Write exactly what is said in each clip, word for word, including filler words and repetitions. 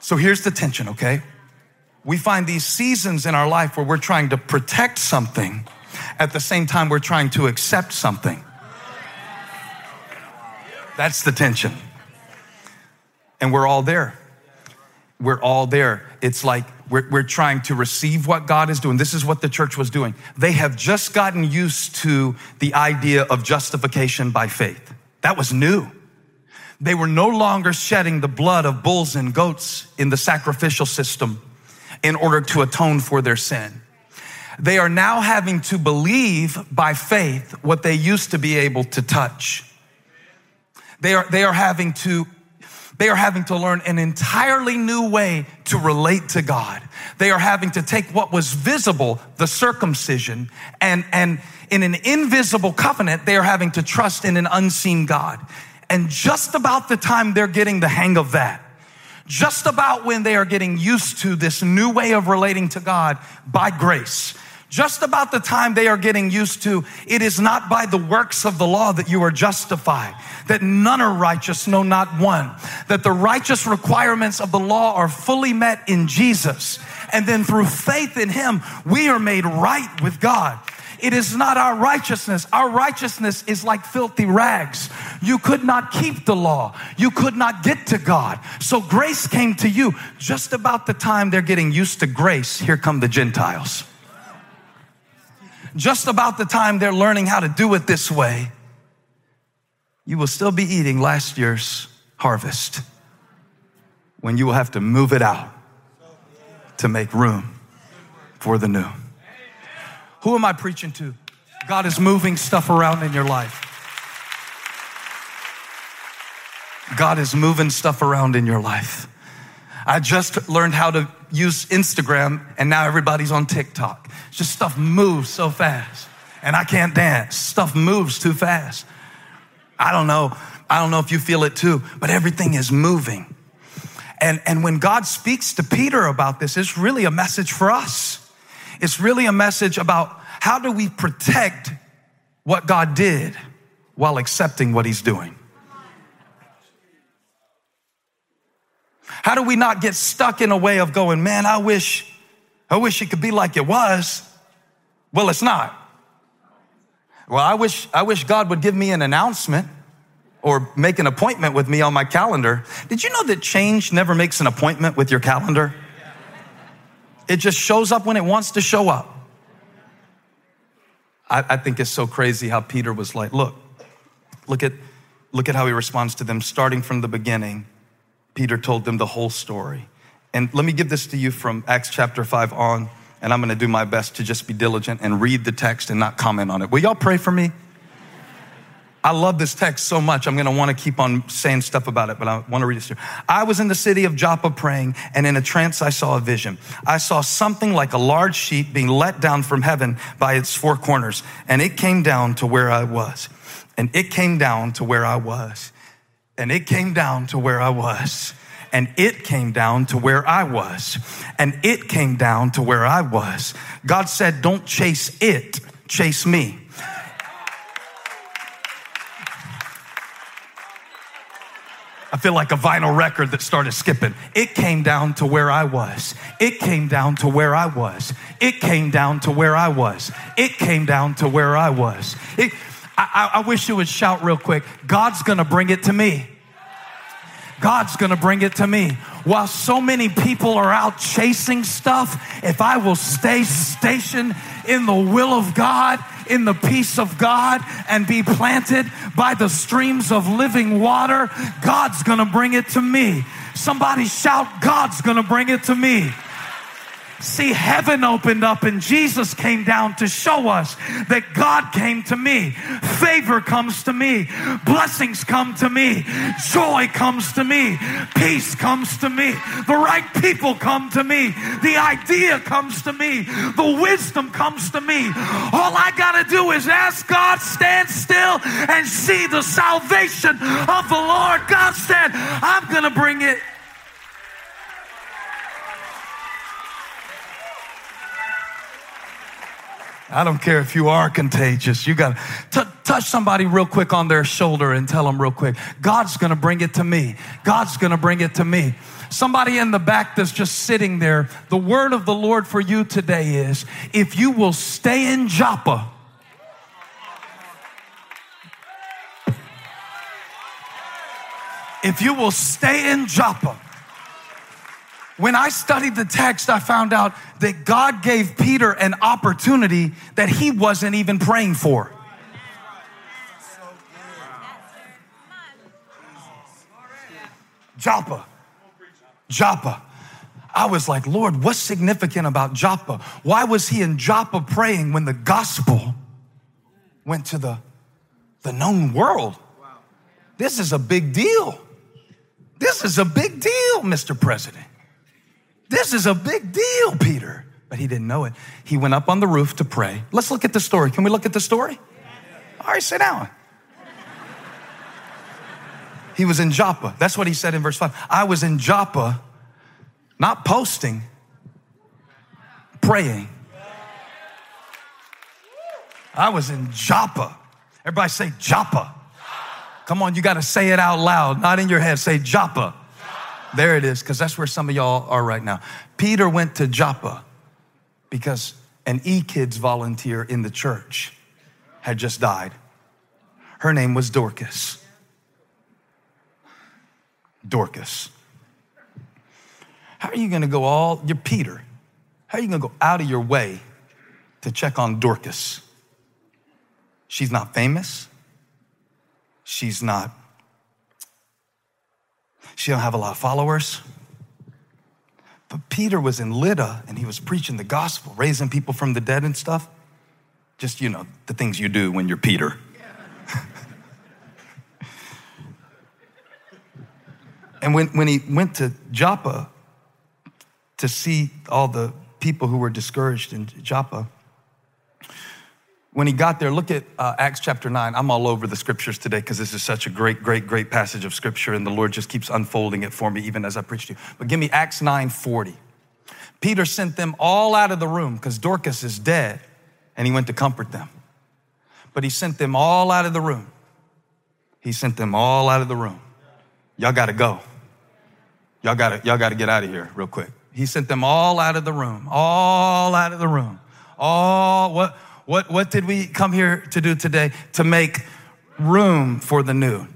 So here's the tension, okay? We find these seasons in our life where we're trying to protect something at the same time we're trying to accept something. That's the tension. And we're all there. We're all there. It's like we're, we're trying to receive what God is doing. This is what the church was doing. They have just gotten used to the idea of justification by faith. That was new. They were no longer shedding the blood of bulls and goats in the sacrificial system in order to atone for their sin. They are now having to believe by faith what they used to be able to touch. They are, they are having to They are having to learn an entirely new way to relate to God. They are having to take what was visible, the circumcision, and, and in an invisible covenant, they are having to trust in an unseen God. And just about the time they're getting the hang of that, just about when they are getting used to this new way of relating to God by grace, just about the time they are getting used to, it is not by the works of the law that you are justified, that none are righteous, no, not one, that the righteous requirements of the law are fully met in Jesus. And then through faith in him, we are made right with God. It is not our righteousness. Our righteousness is like filthy rags. You could not keep the law. You could not get to God. So grace came to you. Just about the time they're getting used to grace, here come the Gentiles. Just about the time they're learning how to do it this way, you will still be eating last year's harvest when you will have to move it out to make room for the new. Who am I preaching to? God is moving stuff around in your life. God is moving stuff around in your life. I just learned how to use Instagram, and now everybody's on TikTok. It's just stuff moves so fast, and I can't dance. Stuff moves too fast. I don't know. I don't know if you feel it too, but everything is moving. And, and when God speaks to Peter about this, it's really a message for us. It's really a message about how do we protect what God did while accepting what he's doing? How do we not get stuck in a way of going, man, I wish, I wish it could be like it was. Well, it's not. Well, I wish, I wish God would give me an announcement or make an appointment with me on my calendar. Did you know that change never makes an appointment with your calendar? It just shows up when it wants to show up. I, I think it's so crazy how Peter was like, look, look at, look at how he responds to them starting from the beginning. Peter told them the whole story. And let me give this to you from Acts chapter five on, and I'm going to do my best to just be diligent and read the text and not comment on it. Will y'all pray for me? I love this text so much. I'm going to want to keep on saying stuff about it, but I want to read this here. I was in the city of Joppa praying, and in a trance, I saw a vision. I saw something like a large sheet being let down from heaven by its four corners, and it came down to where I was. And it came down to where I was. And it came down to where I was. And it came down to where I was. And it came down to where I was. God said, don't chase it, chase me. I feel like a vinyl record that started skipping. It came down to where I was. It came down to where I was. It came down to where I was. It came down to where I was. It I, I wish you would shout real quick. God's going to bring it to me. God's going to bring it to me. While so many people are out chasing stuff, if I will stay stationed in the will of God, in the peace of God, and be planted by the streams of living water, God's going to bring it to me. Somebody shout, God's going to bring it to me. See, heaven opened up and Jesus came down to show us that God came to me. Favor comes to me. Blessings come to me. Joy comes to me. Peace comes to me. The right people come to me. The idea comes to me. The wisdom comes to me. All I got to do is ask God, stand still and see the salvation of the Lord. God said, I'm going to bring it. I don't care if you are contagious. You got to Touch somebody real quick on their shoulder and tell them real quick, God's going to bring it to me. God's going to bring it to me. Somebody in the back that's just sitting there, the word of the Lord for you today is, if you will stay in Joppa, if you will stay in Joppa. When I studied the text, I found out that God gave Peter an opportunity that he wasn't even praying for. Joppa. Joppa. I was like, Lord, what's significant about Joppa? Why was he in Joppa praying when the gospel went to the, the known world? This is a big deal. This is a big deal, Mister President. This is a big deal, Peter. But he didn't know it. He went up on the roof to pray. Let's look at the story. Can we look at the story? All right, sit down. He was in Joppa. That's what he said in verse five. I was in Joppa, not posting, praying. I was in Joppa. Everybody say Joppa. Come on, you got to say it out loud, not in your head. Say Joppa. There it is, because that's where some of y'all are right now. Peter went to Joppa because an E-Kids volunteer in the church had just died. Her name was Dorcas. Dorcas. How are you going to go all, you're Peter. How are you going to go out of your way to check on Dorcas? She's not famous. She's not She don't have a lot of followers. But Peter was in Lydda and he was preaching the gospel, raising people from the dead and stuff. Just, you know, the things you do when you're Peter. Yeah. And when, when he went to Joppa to see all the people who were discouraged in Joppa, when he got there, look at uh, Acts chapter nine. I'm all over the scriptures today because this is such a great, great, great passage of scripture, and the Lord just keeps unfolding it for me even as I preach to you. But give me Acts nine forty. Peter sent them all out of the room because Dorcas is dead, and he went to comfort them. But he sent them all out of the room. He sent them all out of the room. Y'all got to go. Y'all got to, y'all got to get out of here real quick. He sent them all out of the room, all out of the room, all what? What, what did we come here to do today? To make room for the new.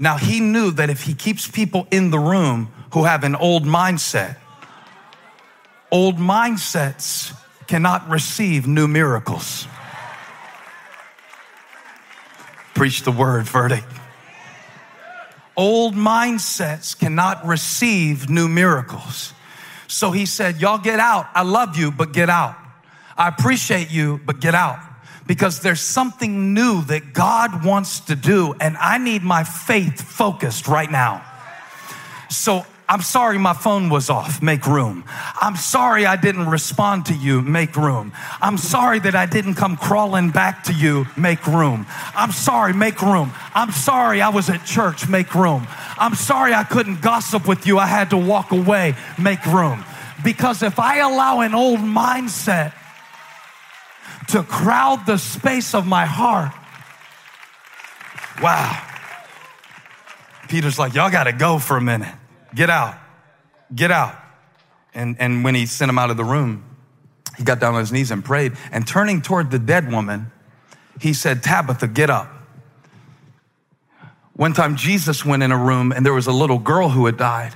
Now, he knew that if he keeps people in the room who have an old mindset, old mindsets cannot receive new miracles. Preach the word, verdict. Old mindsets cannot receive new miracles. So he said, y'all get out. I love you, but get out. I appreciate you, but get out, because there's something new that God wants to do, and I need my faith focused right now. So I'm sorry my phone was off. Make room. I'm sorry I didn't respond to you. Make room. I'm sorry that I didn't come crawling back to you. Make room. I'm sorry. Make room. I'm sorry I was at church. Make room. I'm sorry I couldn't gossip with you. I had to walk away. Make room. Because if I allow an old mindset to crowd the space of my heart. Wow. Peter's like, y'all got to go for a minute. Get out. Get out. And, and when he sent him out of the room, he got down on his knees and prayed. And turning toward the dead woman, he said, Tabitha, get up. One time Jesus went in a room and there was a little girl who had died.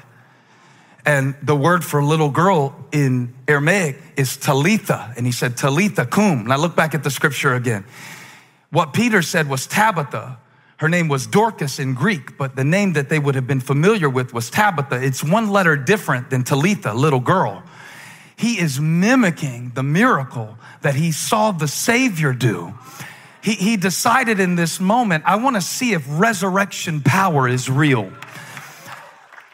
And the word for little girl in Aramaic is Talitha. And he said, Talitha cum. Now look back at the scripture again. What Peter said was Tabitha. Her name was Dorcas in Greek, but the name that they would have been familiar with was Tabitha. It's one letter different than Talitha, little girl. He is mimicking the miracle that he saw the Savior do. He, he decided in this moment, I want to see if resurrection power is real.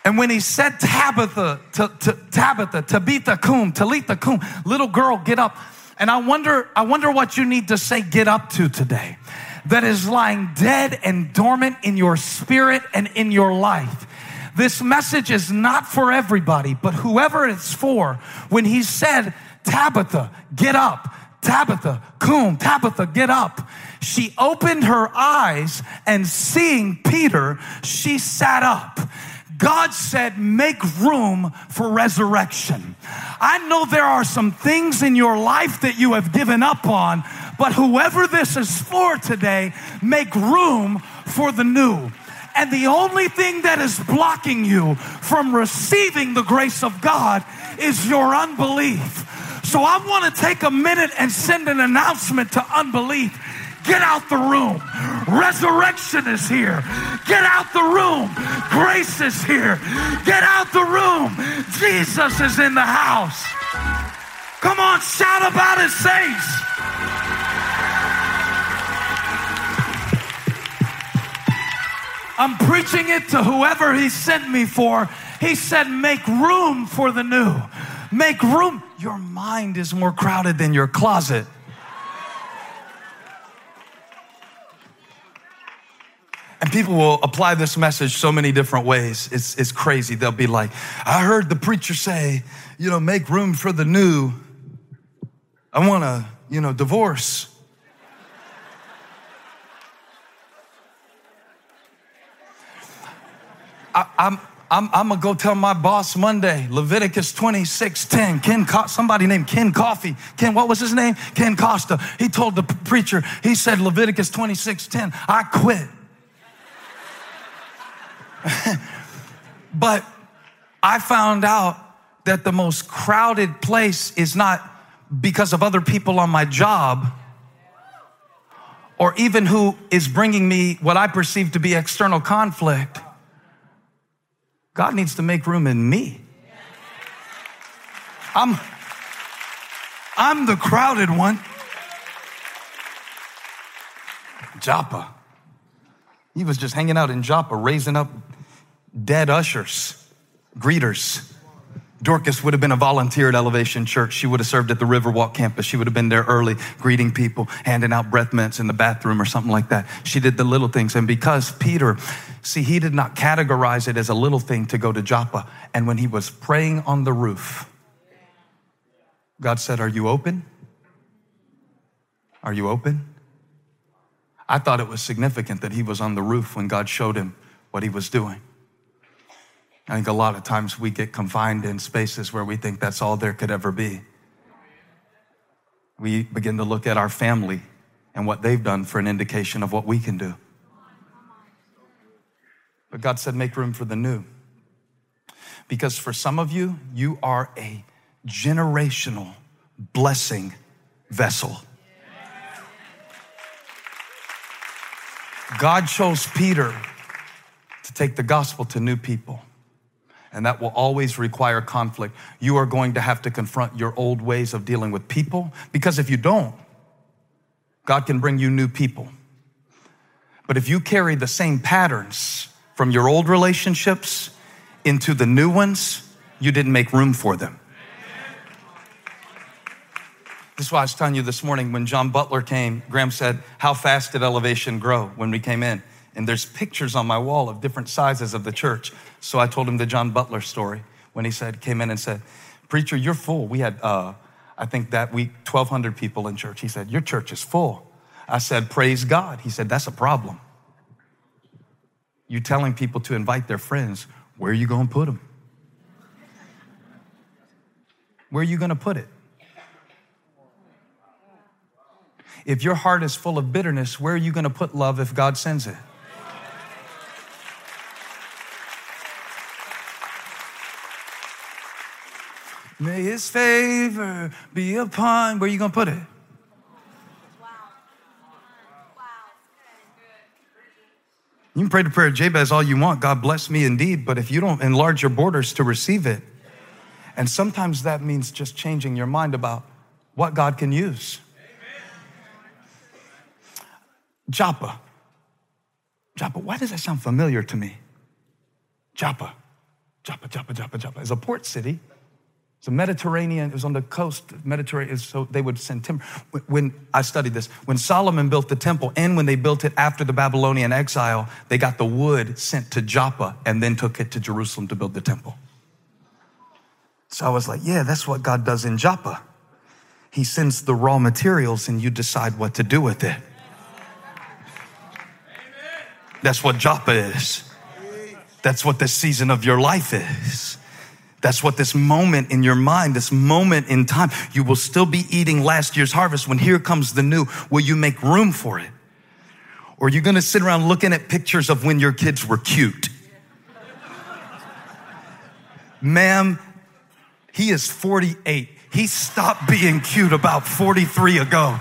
And when he said, Tabitha, t- t- Tabitha, Tabitha cum, Talitha cum, little girl, get up. And I wonder, I wonder what you need to say, get up to today, that is lying dead and dormant in your spirit and in your life. This message is not for everybody, but whoever it's for, when he said, Tabitha, get up, Tabitha cum, Tabitha, get up. she opened her eyes, and seeing Peter, she sat up. God said, make room for resurrection. I know there are some things in your life that you have given up on, but whoever this is for today, make room for the new. And the only thing that is blocking you from receiving the grace of God is your unbelief. So I want to take a minute and send an announcement to unbelief. Get out the room. Resurrection is here. Get out the room. Grace is here. Get out the room. Jesus is in the house. Come on, shout about it, saints. I'm preaching it to whoever he sent me for. He said, make room for the new. Make room. Your mind is more crowded than your closet. And people will apply this message so many different ways. It's, it's crazy. They'll be like, I heard the preacher say, you know, make room for the new. I want to, you know, divorce. I, I'm, I'm, I'm going to go tell my boss Monday, Leviticus twenty-six ten. Ken Co- somebody named Ken Coffee. Ken, what was his name? Ken Costa. He told the preacher, he said, Leviticus twenty-six ten, I quit. But I found out that the most crowded place is not because of other people on my job or even who is bringing me what I perceive to be external conflict. God needs to make room in me. I'm, I'm the crowded one. Joppa. He was just hanging out in Joppa, raising up dead ushers, greeters. Dorcas would have been a volunteer at Elevation Church. She would have served at the Riverwalk campus. She would have been there early, greeting people, handing out breath mints in the bathroom or something like that. She did the little things. And because Peter, see, he did not categorize it as a little thing to go to Joppa. And when he was praying on the roof, God said, are you open? Are you open? I thought it was significant that he was on the roof when God showed him what he was doing. I think a lot of times we get confined in spaces where we think that's all there could ever be. We begin to look at our family and what they've done for an indication of what we can do. But God said, make room for the new. Because for some of you, you are a generational blessing vessel. God chose Peter to take the gospel to new people. And that will always require conflict. You are going to have to confront your old ways of dealing with people, because if you don't, God can bring you new people. But if you carry the same patterns from your old relationships into the new ones, you didn't make room for them. This is why I was telling you this morning, when John Butler came, Graham said, how fast did Elevation grow when we came in? And there's pictures on my wall of different sizes of the church. So I told him the John Butler story when he said, came in and said, preacher, you're full. We had, uh, I think that week, twelve hundred people in church. He said, your church is full. I said, praise God. He said, that's a problem. You telling people to invite their friends, where are you going to put them? Where are you going to put it? If your heart is full of bitterness, where are you going to put love if God sends it? May his favor be upon, where are you going to put it? Wow. Wow. You can pray the prayer of Jabez all you want. God bless me indeed. But if you don't enlarge your borders to receive it, and sometimes that means just changing your mind about what God can use. Joppa. Joppa. Why does that sound familiar to me? Joppa. Joppa, Joppa, Joppa, Joppa. It's a port city. It's a Mediterranean. It was on the coast, Mediterranean. So they would send timber. When I studied this, when Solomon built the temple and when they built it after the Babylonian exile, they got the wood sent to Joppa and then took it to Jerusalem to build the temple. So I was like, yeah, that's what God does in Joppa. He sends the raw materials and you decide what to do with it. That's what Joppa is. That's what this season of your life is. That's what this moment in your mind, this moment in time, you will still be eating last year's harvest when here comes the new. Will you make room for it? Or are you going to sit around looking at pictures of when your kids were cute? Ma'am, he is forty-eight. He stopped being cute about forty-three ago.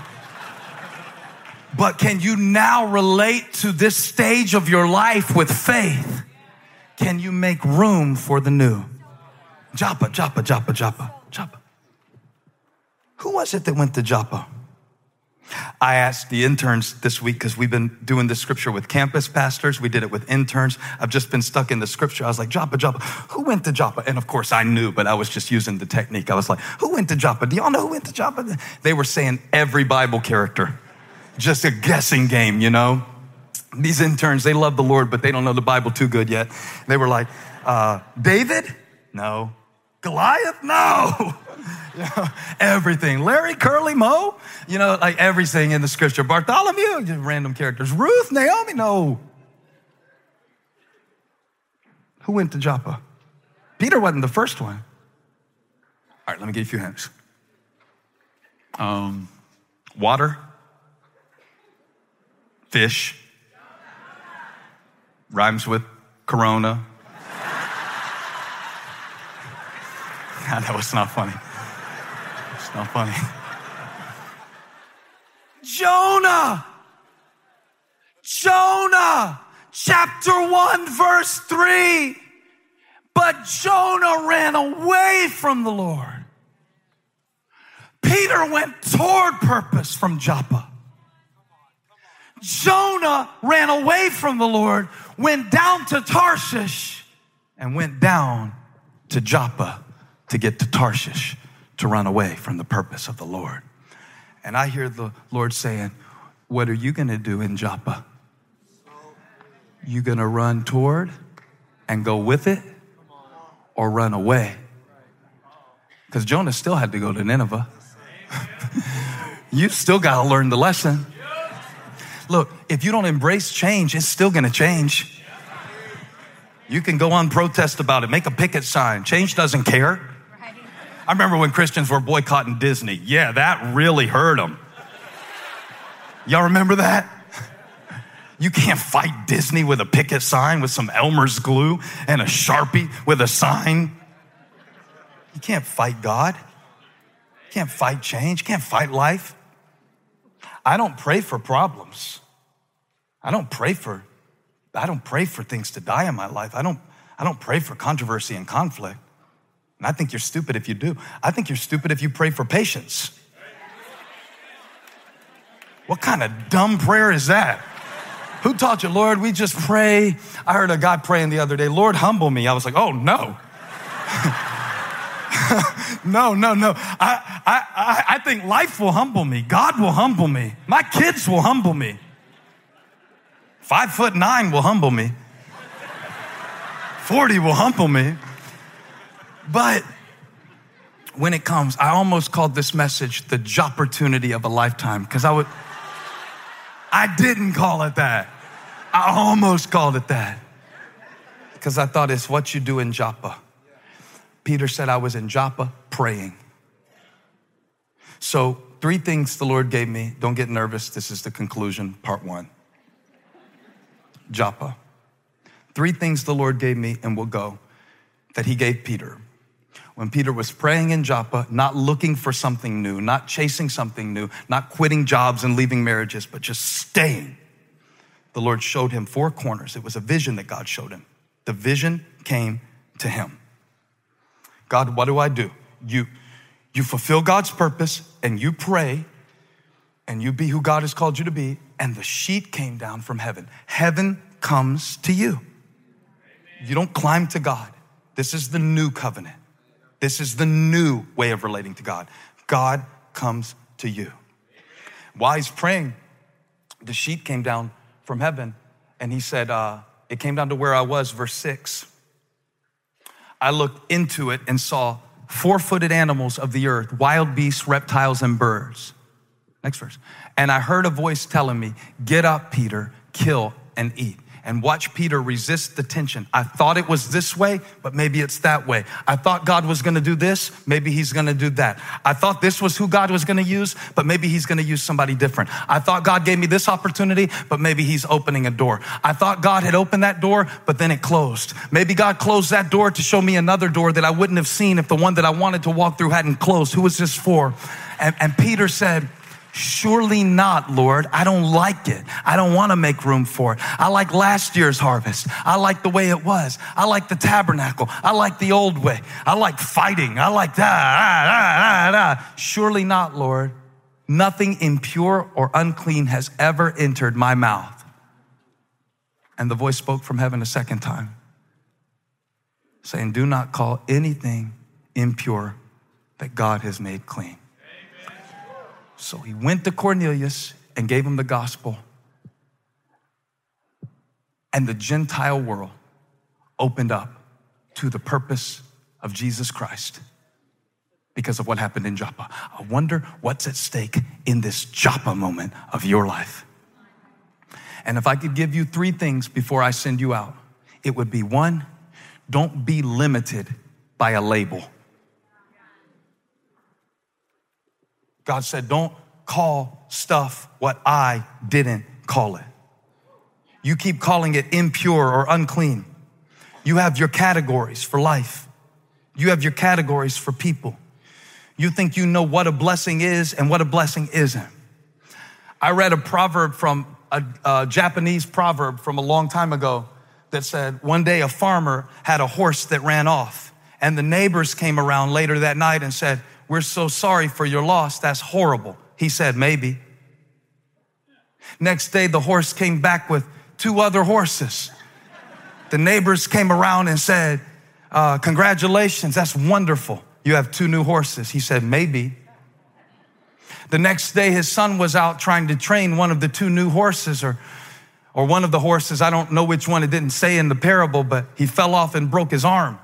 But can you now relate to this stage of your life with faith? Can you make room for the new? Joppa, Joppa, Joppa, Joppa, Joppa. Who was it that went to Joppa? I asked the interns this week because we've been doing the scripture with campus pastors. We did it with interns. I've just been stuck in the scripture. I was like, Joppa, Joppa. Who went to Joppa? And of course I knew, but I was just using the technique. I was like, who went to Joppa? Do y'all know who went to Joppa? They were saying every Bible character. Just a guessing game, you know? These interns, they love the Lord, but they don't know the Bible too good yet. They were like, uh, David? No. Goliath? No. You know, everything. Larry, Curly, Moe? You know, like everything in the scripture. Bartholomew? Just random characters. Ruth, Naomi? No. Who went to Joppa? Peter wasn't the first one. All right, let me give you a few hints. Um, water. Fish. Rhymes with Corona. I know it's not funny. It's not funny. Jonah. Jonah. Chapter one, verse three. But Jonah ran away from the Lord. Peter went toward purpose from Joppa. Jonah ran away from the Lord, went down to Tarshish, and went down to Joppa to get to Tarshish, to run away from the purpose of the Lord. And I hear the Lord saying, what are you going to do in Joppa? You going to run toward and go with it, or run away? Because Jonah still had to go to Nineveh. You still got to learn the lesson. Look, if you don't embrace change, it's still going to change. You can go on protest about it. Make a picket sign. Change doesn't care. Right. I remember when Christians were boycotting Disney. Yeah, that really hurt them. Y'all remember that? You can't fight Disney with a picket sign with some Elmer's glue and a Sharpie with a sign. You can't fight God. You can't fight change. You can't fight life. I don't pray for problems. I don't pray for, I don't pray for things to die in my life. I don't, I don't pray for controversy and conflict. And I think you're stupid if you do. I think you're stupid if you pray for patience. What kind of dumb prayer is that? Who taught you, Lord, we just pray? I heard a guy praying the other day, Lord, humble me. I was like, oh no. No, no, no. I, I, I, I think life will humble me. God will humble me. My kids will humble me. Five foot nine will humble me. forty will humble me. But when it comes, I almost called this message the Jopportunity of a lifetime, because I would, I didn't call it that. I almost called it that because I thought it's what you do in Joppa. Peter said, I was in Joppa praying. So three things the Lord gave me. Don't get nervous. This is the conclusion, part one. Joppa. Three things the Lord gave me, and we'll go, that he gave Peter. When Peter was praying in Joppa, not looking for something new, not chasing something new, not quitting jobs and leaving marriages, but just staying. The Lord showed him four corners. It was a vision that God showed him. The vision came to him. God, what do I do? You, you fulfill God's purpose, and you pray, and you be who God has called you to be, and the sheet came down from heaven. Heaven comes to you. Amen. You don't climb to God. This is the new covenant. This is the new way of relating to God. God comes to you. While he's praying, the sheet came down from heaven, and he said, uh, it came down to where I was, verse six. I looked into it and saw four-footed animals of the earth, wild beasts, reptiles, and birds. Next verse. And I heard a voice telling me, get up, Peter, kill and eat. and watch Peter resist the tension. I thought it was this way, but maybe it's that way. I thought God was going to do this. Maybe he's going to do that. I thought this was who God was going to use, but maybe he's going to use somebody different. I thought God gave me this opportunity, but maybe he's opening a door. I thought God had opened that door, but then it closed. Maybe God closed that door to show me another door that I wouldn't have seen if the one that I wanted to walk through hadn't closed. Who was this for? And, and Peter said, surely not, Lord. I don't like it. I don't want to make room for it. I like last year's harvest. I like the way it was. I like the tabernacle. I like the old way. I like fighting. I like that. Ah, ah, ah, ah. Surely not, Lord. Nothing impure or unclean has ever entered my mouth. And the voice spoke from heaven a second time, saying, do not call anything impure that God has made clean. So he went to Cornelius and gave him the gospel. And the Gentile world opened up to the purpose of Jesus Christ because of what happened in Joppa. I wonder what's at stake in this Joppa moment of your life. And if I could give you three things before I send you out, it would be one, don't be limited by a label. God said, don't call stuff what I didn't call it. You keep calling it impure or unclean. You have your categories for life. You have your categories for people. You think you know what a blessing is and what a blessing isn't. I read a proverb from a, a Japanese proverb from a long time ago that said, one day a farmer had a horse that ran off, and the neighbors came around later that night and said, we're so sorry for your loss. That's horrible. He said, maybe. Next day, the horse came back with two other horses. The neighbors came around and said, uh, congratulations. That's wonderful. You have two new horses. He said, maybe. The next day, his son was out trying to train one of the two new horses or, or one of the horses. I don't know which one. It didn't say in the parable, but he fell off and broke his arm.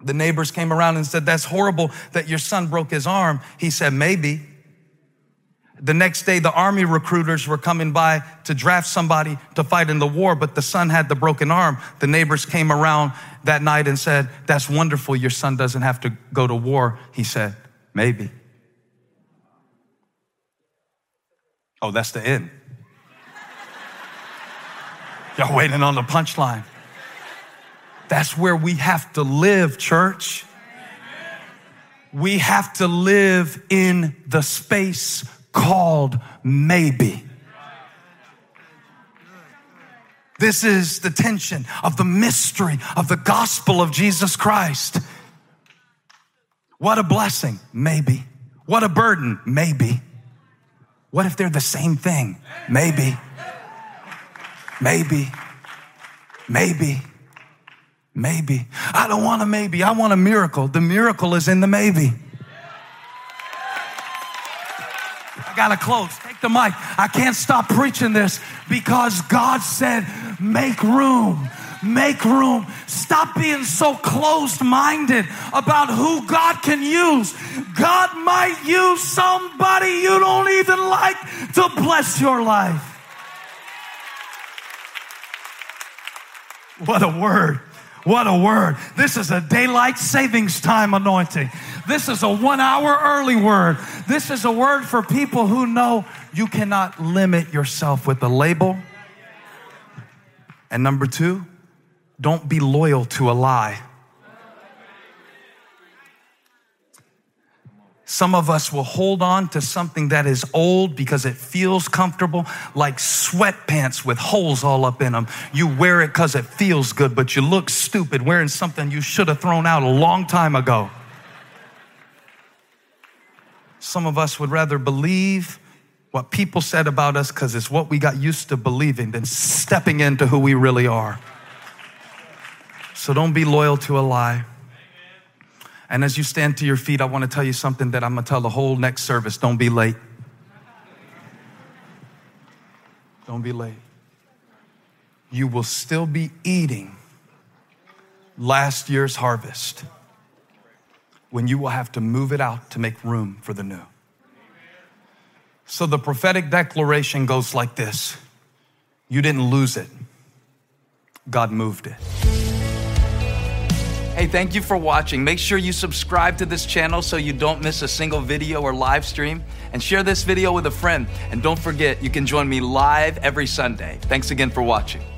The neighbors came around and said, that's horrible that your son broke his arm. He said, maybe. The next day, the army recruiters were coming by to draft somebody to fight in the war, but the son had the broken arm. The neighbors came around that night and said, that's wonderful. Your son doesn't have to go to war. He said, maybe. Oh, that's the end. Y'all waiting on the punchline. That's where we have to live, church. We have to live in the space called maybe. This is the tension of the mystery of the gospel of Jesus Christ. What a blessing, maybe. What a burden, maybe. What if they're the same thing? Maybe. Maybe. Maybe. Maybe. I don't want a maybe. I want a miracle. The miracle is in the maybe. I gotta close. Take the mic. I can't stop preaching this because God said, make room. Make room. Stop being so closed-minded about who God can use. God might use somebody you don't even like to bless your life. What a word. What a word. This is a daylight savings time anointing. This is a one hour early word. This is a word for people who know you cannot limit yourself with a label. And number two, don't be loyal to a lie. Some of us will hold on to something that is old because it feels comfortable, like sweatpants with holes all up in them. You wear it because it feels good, but you look stupid wearing something you should have thrown out a long time ago. Some of us would rather believe what people said about us because it's what we got used to believing than stepping into who we really are. So don't be loyal to a lie. And as you stand to your feet, I want to tell you something that I'm going to tell the whole next service. Don't be late. Don't be late. You will still be eating last year's harvest when you will have to move it out to make room for the new. So the prophetic declaration goes like this. You didn't lose it. God moved it. Hey, thank you for watching. Make sure you subscribe to this channel so you don't miss a single video or live stream. And share this video with a friend. And don't forget, you can join me live every Sunday. Thanks again for watching.